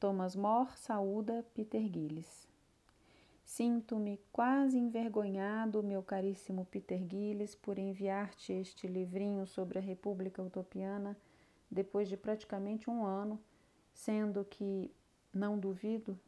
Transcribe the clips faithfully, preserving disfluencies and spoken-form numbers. Thomas More saúda Pieter Gillis. Sinto-me quase envergonhado, meu caríssimo Pieter Gillis, por enviar-te este livrinho sobre a República Utopiana depois de praticamente um ano, sendo que, não duvido,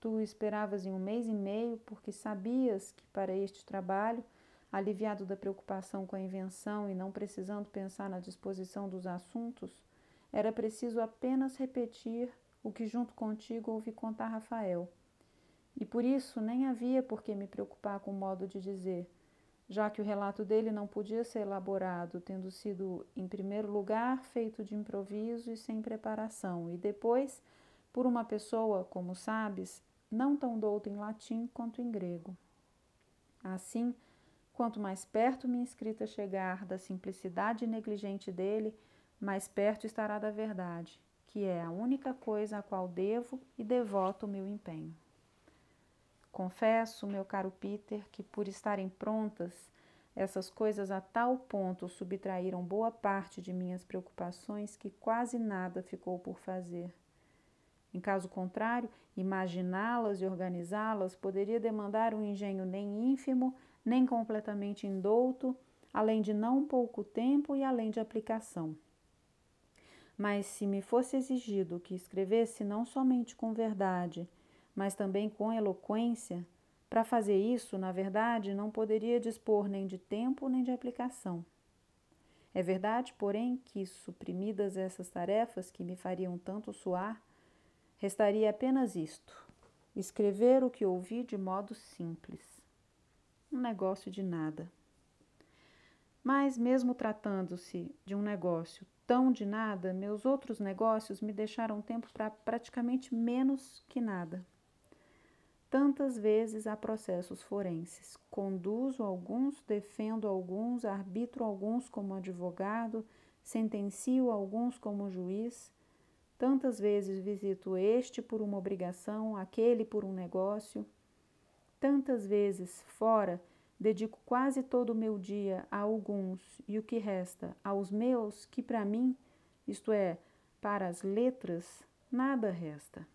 tu esperavas em um mês e meio porque sabias que para este trabalho, aliviado da preocupação com a invenção e não precisando pensar na disposição dos assuntos, era preciso apenas repetir o que junto contigo ouvi contar Rafael. E por isso nem havia por que me preocupar com o modo de dizer, já que o relato dele não podia ser elaborado, tendo sido, em primeiro lugar, feito de improviso e sem preparação, e depois, por uma pessoa, como sabes, não tão douta em latim quanto em grego. Assim, quanto mais perto minha escrita chegar da simplicidade negligente dele, mais perto estará da verdade, que é a única coisa a qual devo e devoto o meu empenho. Confesso, meu caro Pieter, que por estarem prontas, essas coisas a tal ponto subtraíram boa parte de minhas preocupações que quase nada ficou por fazer. Em caso contrário, imaginá-las e organizá-las poderia demandar um engenho nem ínfimo, nem completamente indouto, além de não pouco tempo e além de aplicação. Mas se me fosse exigido que escrevesse não somente com verdade, mas também com eloquência, para fazer isso, na verdade, não poderia dispor nem de tempo nem de aplicação. É verdade, porém, que, suprimidas essas tarefas que me fariam tanto suar, restaria apenas isto, escrever o que ouvi de modo simples. Um negócio de nada. Mas, mesmo tratando-se de um negócio tão de nada, meus outros negócios me deixaram tempo para praticamente menos que nada. Tantas vezes há processos forenses. Conduzo alguns, defendo alguns, arbitro alguns como advogado, sentencio alguns como juiz. Tantas vezes visito este por uma obrigação, aquele por um negócio. Tantas vezes, fora, dedico quase todo o meu dia a alguns e o que resta aos meus que para mim, isto é, para as letras, nada resta.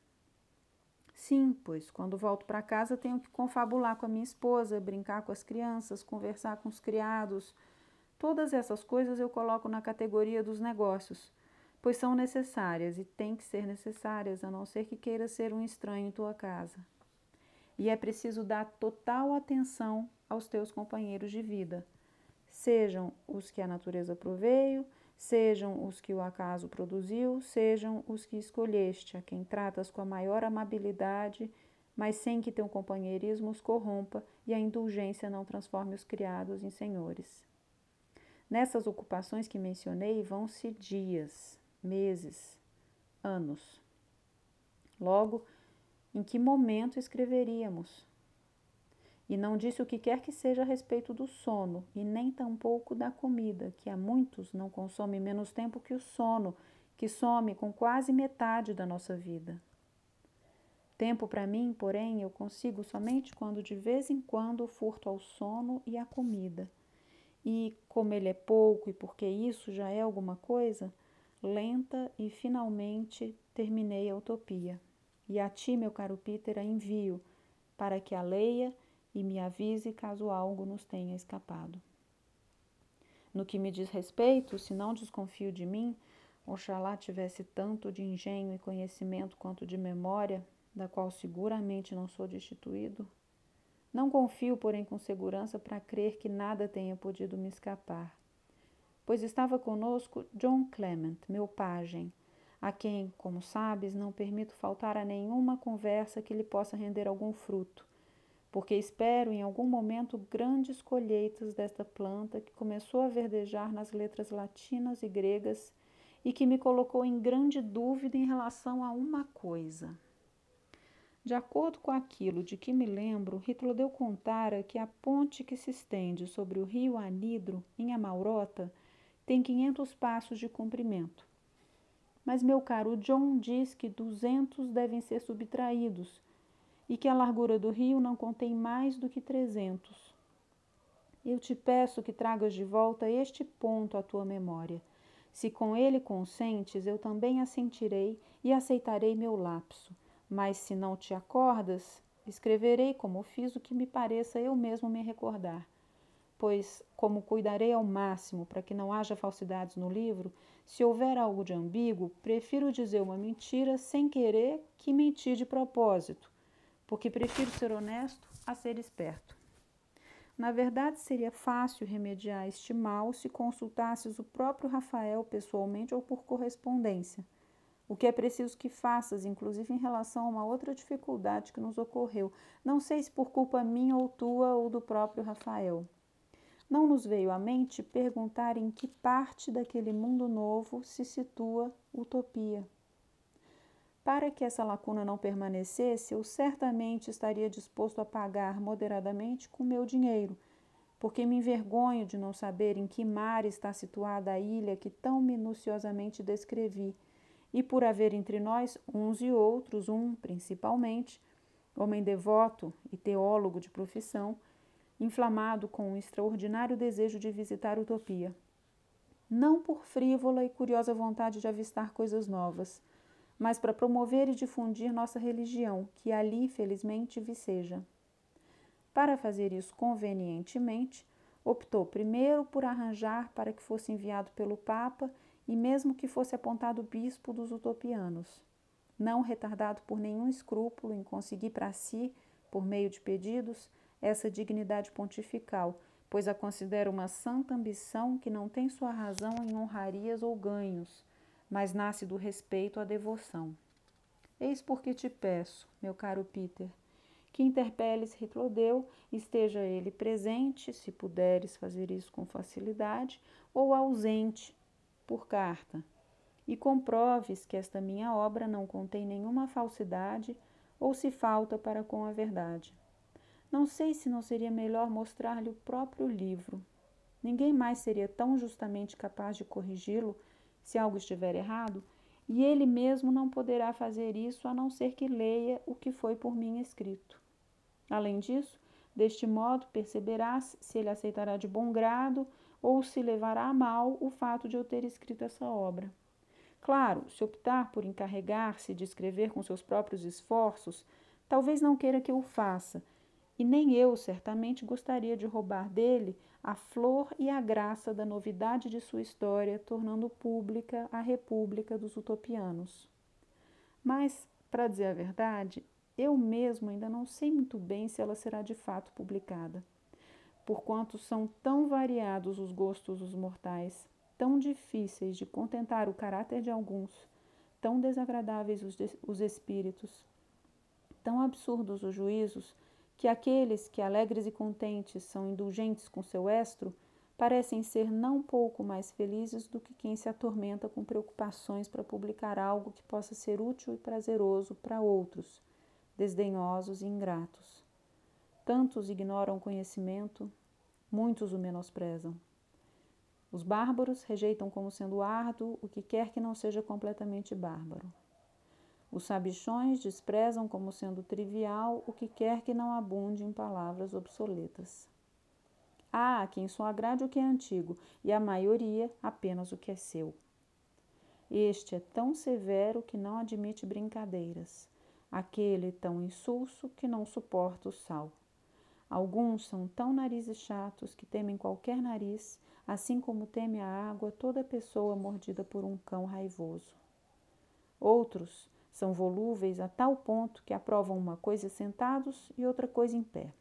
Sim, pois quando volto para casa tenho que confabular com a minha esposa, brincar com as crianças, conversar com os criados. Todas essas coisas eu coloco na categoria dos negócios, pois são necessárias e têm que ser necessárias, a não ser que queira ser um estranho em tua casa. E é preciso dar total atenção aos teus companheiros de vida, sejam os que a natureza proveio, sejam os que o acaso produziu, sejam os que escolheste, a quem tratas com a maior amabilidade, mas sem que teu companheirismo os corrompa e a indulgência não transforme os criados em senhores. Nessas ocupações que mencionei vão-se dias, meses, anos. Logo, em que momento escreveríamos? E não disse o que quer que seja a respeito do sono, e nem tampouco da comida, que a muitos não consome menos tempo que o sono, que some com quase metade da nossa vida. Tempo para mim, porém, eu consigo somente quando de vez em quando furto ao sono e à comida. E, como ele é pouco e porque isso já é alguma coisa, lenta e finalmente terminei a Utopia. E a ti, meu caro Pieter, a envio, para que a leia e me avise caso algo nos tenha escapado. No que me diz respeito, se não desconfio de mim, oxalá tivesse tanto de engenho e conhecimento quanto de memória, da qual seguramente não sou destituído. Não confio, porém, com segurança para crer que nada tenha podido me escapar, pois estava conosco John Clement, meu pajem, a quem, como sabes, não permito faltar a nenhuma conversa que lhe possa render algum fruto, porque espero em algum momento grandes colheitas desta planta que começou a verdejar nas letras latinas e gregas e que me colocou em grande dúvida em relação a uma coisa. De acordo com aquilo de que me lembro, Ritlodeu contara que a ponte que se estende sobre o rio Anidro, em Amaurota, tem quinhentos passos de comprimento. Mas meu caro John diz que duzentos devem ser subtraídos, e que a largura do rio não contém mais do que trezentos. Eu te peço que tragas de volta este ponto à tua memória. Se com ele consentes, eu também assentirei e aceitarei meu lapso, Mas se não te acordas, escreverei como fiz o que me pareça eu mesmo me recordar. Pois, como cuidarei ao máximo para que não haja falsidades no livro, se houver algo de ambíguo, prefiro dizer uma mentira sem querer que mentir de propósito, porque prefiro ser honesto a ser esperto. Na verdade, seria fácil remediar este mal se consultasses o próprio Rafael pessoalmente ou por correspondência, o que é preciso que faças, inclusive em relação a uma outra dificuldade que nos ocorreu, não sei se por culpa minha ou tua ou do próprio Rafael. Não nos veio à mente perguntar em que parte daquele mundo novo se situa Utopia. Para que essa lacuna não permanecesse, eu certamente estaria disposto a pagar moderadamente com meu dinheiro, porque me envergonho de não saber em que mar está situada a ilha que tão minuciosamente descrevi, e por haver entre nós uns e outros, um principalmente, homem devoto e teólogo de profissão, inflamado com um extraordinário desejo de visitar Utopia. Não por frívola e curiosa vontade de avistar coisas novas, mas para promover e difundir nossa religião, que ali, felizmente, viceja. Para fazer isso convenientemente, optou primeiro por arranjar para que fosse enviado pelo Papa e mesmo que fosse apontado bispo dos utopianos. Não retardado por nenhum escrúpulo em conseguir para si, por meio de pedidos, essa dignidade pontifical, pois a considera uma santa ambição que não tem sua razão em honrarias ou ganhos, mas nasce do respeito à devoção. Eis porque te peço, meu caro Pieter, que interpeles Ritlodeu, esteja ele presente, se puderes fazer isso com facilidade, ou ausente, por carta, e comproves que esta minha obra não contém nenhuma falsidade ou se falta para com a verdade. Não sei se não seria melhor mostrar-lhe o próprio livro. Ninguém mais seria tão justamente capaz de corrigi-lo se algo estiver errado, e ele mesmo não poderá fazer isso a não ser que leia o que foi por mim escrito. Além disso, deste modo perceberás se ele aceitará de bom grado ou se levará a mal o fato de eu ter escrito essa obra. Claro, se optar por encarregar-se de escrever com seus próprios esforços, talvez não queira que eu o faça, e nem eu, certamente, gostaria de roubar dele a flor e a graça da novidade de sua história, tornando pública a República dos Utopianos. Mas, para dizer a verdade, eu mesmo ainda não sei muito bem se ela será de fato publicada, porquanto são tão variados os gostos dos mortais, tão difíceis de contentar o caráter de alguns, tão desagradáveis os, de- os espíritos, tão absurdos os juízos, que aqueles que, alegres e contentes, são indulgentes com seu estro, parecem ser não pouco mais felizes do que quem se atormenta com preocupações para publicar algo que possa ser útil e prazeroso para outros, desdenhosos e ingratos. Tantos ignoram o conhecimento, muitos o menosprezam. Os bárbaros rejeitam como sendo árduo o que quer que não seja completamente bárbaro. Os sabichões desprezam como sendo trivial o que quer que não abunde em palavras obsoletas. Há quem só agrade o que é antigo, e a maioria apenas o que é seu. Este é tão severo que não admite brincadeiras, aquele tão insulso que não suporta o sal. Alguns são tão narizes chatos que temem qualquer nariz, assim como teme a água toda pessoa mordida por um cão raivoso. Outros são volúveis a tal ponto que aprovam uma coisa sentados e outra coisa em pé.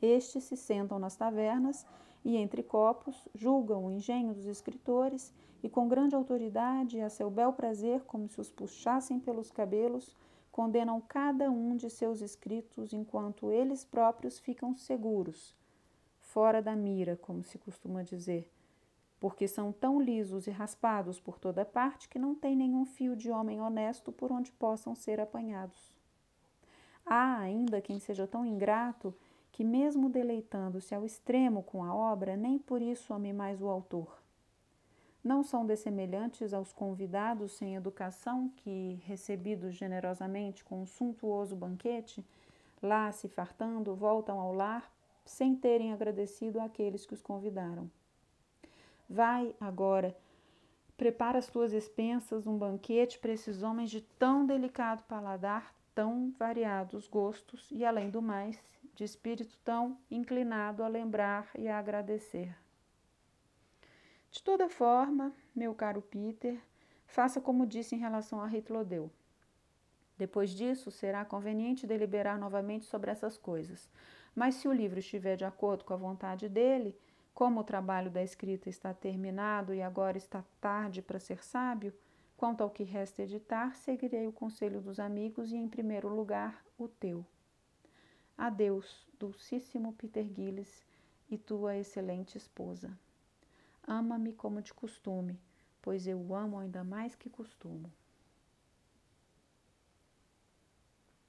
Estes se sentam nas tavernas e, entre copos, julgam o engenho dos escritores e, com grande autoridade e a seu bel prazer, como se os puxassem pelos cabelos, condenam cada um de seus escritos enquanto eles próprios ficam seguros, fora da mira, como se costuma dizer, porque são tão lisos e raspados por toda parte que não tem nenhum fio de homem honesto por onde possam ser apanhados. Há ainda quem seja tão ingrato que, mesmo deleitando-se ao extremo com a obra, nem por isso ame mais o autor. Não são dessemelhantes aos convidados sem educação que, recebidos generosamente com um suntuoso banquete, lá se fartando, voltam ao lar sem terem agradecido àqueles que os convidaram. Vai agora, Prepara as tuas expensas, um banquete para esses homens de tão delicado paladar, tão variados gostos e, além do mais, de espírito tão inclinado a lembrar e a agradecer. De toda forma, meu caro Pieter, faça como disse em relação a Hitlodeu. Depois disso, será conveniente deliberar novamente sobre essas coisas, mas se o livro estiver de acordo com a vontade dele, como o trabalho da escrita está terminado e agora está tarde para ser sábio, quanto ao que resta editar, seguirei o conselho dos amigos e, em primeiro lugar, o teu. Adeus, dulcíssimo Pieter Gillis e tua excelente esposa. Ama-me como de costume, pois eu o amo ainda mais que costumo.